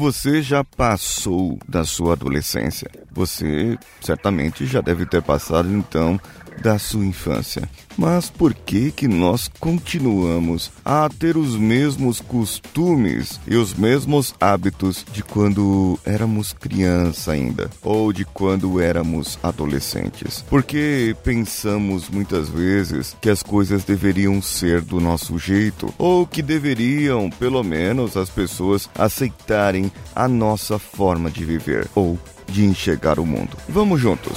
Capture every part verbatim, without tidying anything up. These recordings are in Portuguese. Você já passou da sua adolescência. Você certamente já deve ter passado, então, da sua infância. Mas por que que nós continuamos a ter os mesmos costumes e os mesmos hábitos de quando éramos criança ainda, ou de quando éramos adolescentes? Porque pensamos muitas vezes que as coisas deveriam ser do nosso jeito, ou que deveriam, pelo menos, as pessoas aceitarem a nossa forma de viver ou de enxergar o mundo. Vamos juntos!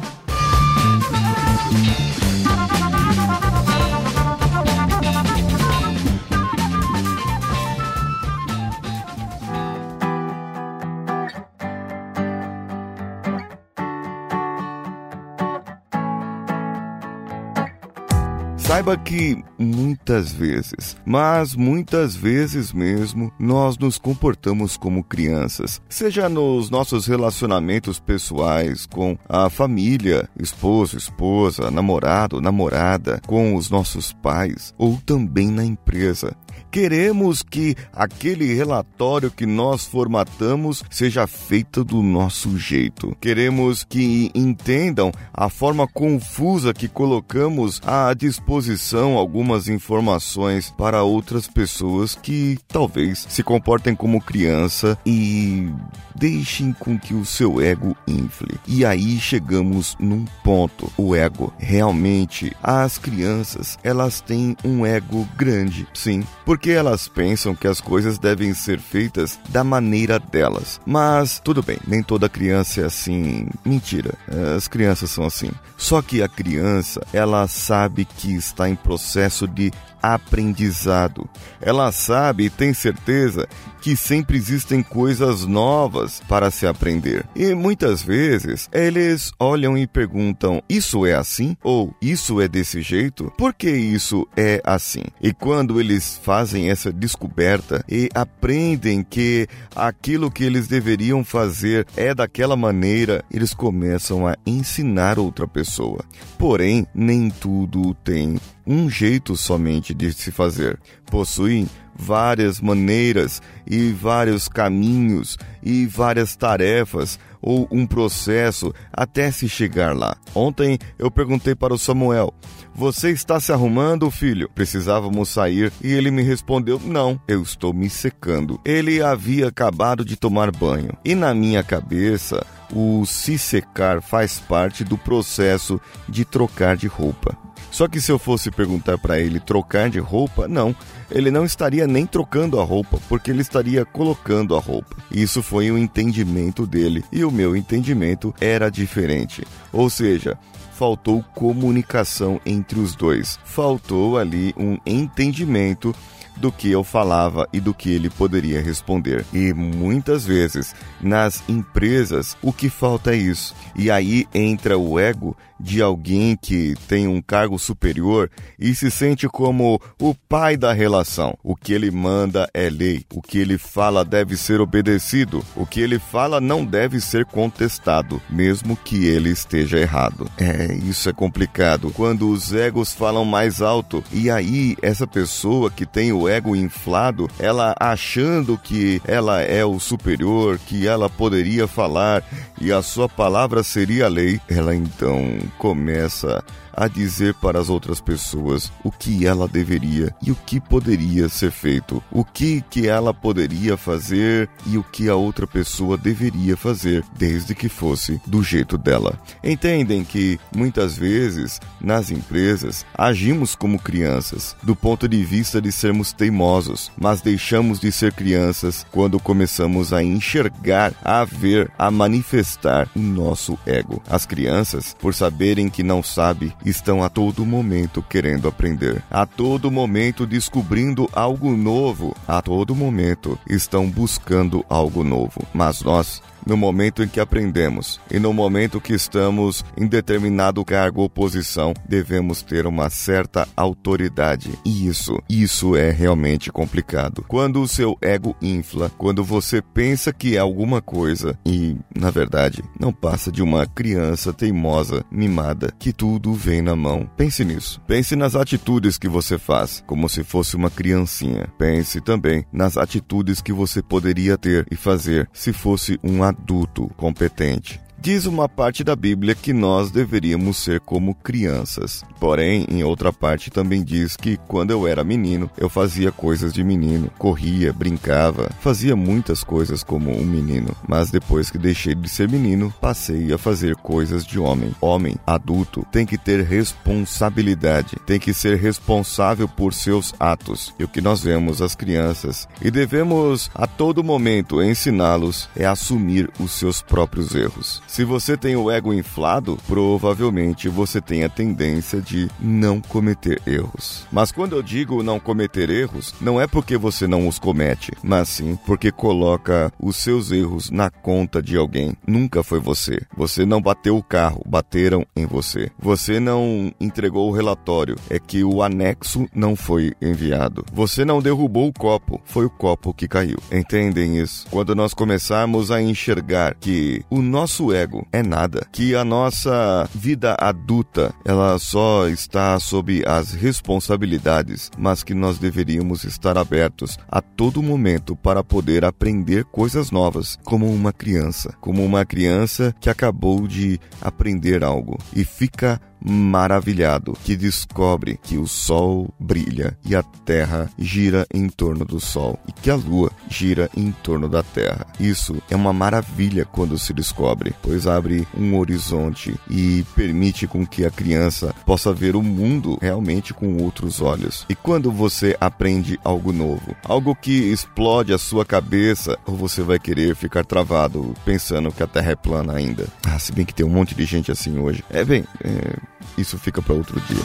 Saiba que muitas vezes, mas muitas vezes mesmo, nós nos comportamos como crianças, seja nos nossos relacionamentos pessoais com a família, esposo, esposa, namorado, namorada, com os nossos pais ou também na empresa. Queremos que aquele relatório que nós formatamos seja feito do nosso jeito. Queremos que entendam a forma confusa que colocamos à disposição algumas informações para outras pessoas que talvez se comportem como criança e deixem com que o seu ego infle. E aí chegamos num ponto, o ego. Realmente, as crianças, elas têm um ego grande, sim, porque Porque elas pensam que as coisas devem ser feitas da maneira delas. Mas, tudo bem, nem toda criança é assim. Mentira, as crianças são assim. Só que a criança, ela sabe que está em processo de aprendizado. Ela sabe e tem certeza que sempre existem coisas novas para se aprender. E muitas vezes eles olham e perguntam: isso é assim? Ou isso é desse jeito? Por que isso é assim? E quando eles fazem essa descoberta e aprendem que aquilo que eles deveriam fazer é daquela maneira, eles começam a ensinar outra pessoa. Porém, nem tudo tem um jeito somente de se fazer. Possuem várias maneiras e vários caminhos e várias tarefas ou um processo até se chegar lá. Ontem eu perguntei para o Samuel: você está se arrumando, filho? Precisávamos sair, e ele me respondeu: não, eu estou me secando. Ele havia acabado de tomar banho, e na minha cabeça o se secar faz parte do processo de trocar de roupa. Só que se eu fosse perguntar para ele trocar de roupa, não, ele não estaria nem trocando a roupa, porque ele estaria colocando a roupa. Isso foi o entendimento dele, e o meu entendimento era diferente. Ou seja, faltou comunicação entre os dois, faltou ali um entendimento do que eu falava e do que ele poderia responder. E muitas vezes, nas empresas, o que falta é isso. E aí entra o ego de alguém que tem um cargo superior e se sente como o pai da relação. O que ele manda é lei. O que ele fala deve ser obedecido. O que ele fala não deve ser contestado, mesmo que ele esteja errado. É, isso é complicado. Quando os egos falam mais alto, e aí essa pessoa que tem o ego inflado, ela achando que ela é o superior, que ela poderia falar e a sua palavra seria lei, ela então começa a dizer para as outras pessoas o que ela deveria e o que poderia ser feito, o que que ela poderia fazer e o que a outra pessoa deveria fazer, desde que fosse do jeito dela. Entendem que muitas vezes nas empresas agimos como crianças do ponto de vista de sermos teimosos, mas deixamos de ser crianças quando começamos a enxergar, a ver, a manifestar o nosso ego. As crianças, por saberem que não sabem, estão a todo momento querendo aprender, a todo momento descobrindo algo novo, a todo momento estão buscando algo novo. Mas nós, no momento em que aprendemos e no momento que estamos em determinado cargo ou posição, devemos ter uma certa autoridade. E isso, isso é realmente complicado. Quando o seu ego infla, quando você pensa que é alguma coisa e, na verdade, não passa de uma criança teimosa, mimada, que tudo vem na mão. Pense nisso. Pense nas atitudes que você faz, como se fosse uma criancinha. Pense também nas atitudes que você poderia ter e fazer se fosse um adulto competente. Diz uma parte da Bíblia que nós deveríamos ser como crianças. Porém, em outra parte também diz que quando eu era menino, eu fazia coisas de menino. Corria, brincava, fazia muitas coisas como um menino. Mas depois que deixei de ser menino, passei a fazer coisas de homem. Homem, adulto, tem que ter responsabilidade. Tem que ser responsável por seus atos. E o que nós vemos as crianças e devemos a todo momento ensiná-los é assumir os seus próprios erros. Se você tem o ego inflado, provavelmente você tem a tendência de não cometer erros. Mas quando eu digo não cometer erros, não é porque você não os comete, mas sim porque coloca os seus erros na conta de alguém. Nunca foi você. Você não bateu o carro, bateram em você. Você não entregou o relatório, é que o anexo não foi enviado. Você não derrubou o copo, foi o copo que caiu. Entendem isso? Quando nós começarmos a enxergar que o nosso ego é nada, que a nossa vida adulta, ela só está sob as responsabilidades, mas que nós deveríamos estar abertos a todo momento para poder aprender coisas novas, como uma criança, como uma criança que acabou de aprender algo e fica maravilhado, que descobre que o sol brilha e a terra gira em torno do sol e que a lua gira em torno da terra. Isso é uma maravilha quando se descobre, pois abre um horizonte e permite com que a criança possa ver o mundo realmente com outros olhos. E quando você aprende algo novo, algo que explode a sua cabeça, ou você vai querer ficar travado pensando que a terra é plana ainda. Ah, se bem que tem um monte de gente assim hoje. É bem... É... Isso fica para outro dia.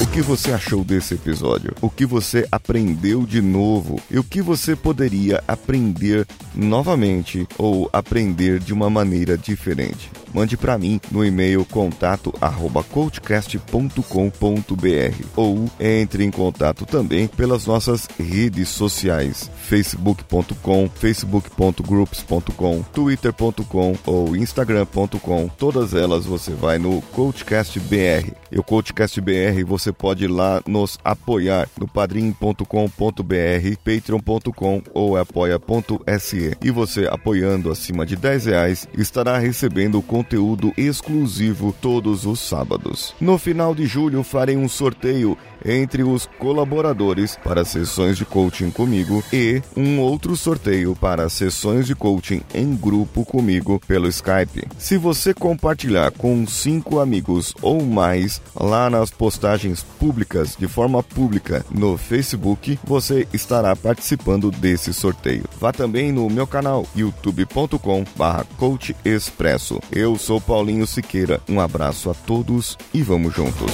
O que você achou desse episódio? O que você aprendeu de novo? E o que você poderia aprender novamente ou aprender de uma maneira diferente? Mande para mim no e-mail contato arroba coachcast ponto com ponto b r ou entre em contato também pelas nossas redes sociais facebook ponto com, facebook ponto groups ponto com, twitter ponto com ou instagram ponto com. Todas elas você vai no coachcast b r. E o coachcast b r você pode Pode ir lá nos apoiar no padrim ponto com ponto b r, patreon ponto com ou apoia ponto s e. E você apoiando acima de dez reais estará recebendo conteúdo exclusivo todos os sábados. No final de julho farei um sorteio entre os colaboradores para sessões de coaching comigo e um outro sorteio para sessões de coaching em grupo comigo pelo Skype. Se você compartilhar com cinco amigos ou mais lá nas postagens públicas, de forma pública no Facebook, você estará participando desse sorteio. Vá também no meu canal youtube ponto com barra coach expresso. Eu sou Paulinho Siqueira, um abraço a todos e vamos juntos.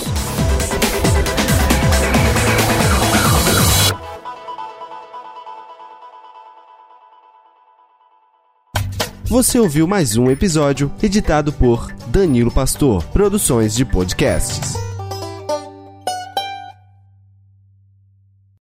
Você ouviu mais um episódio editado por Danilo Pastor, Produções de Podcasts.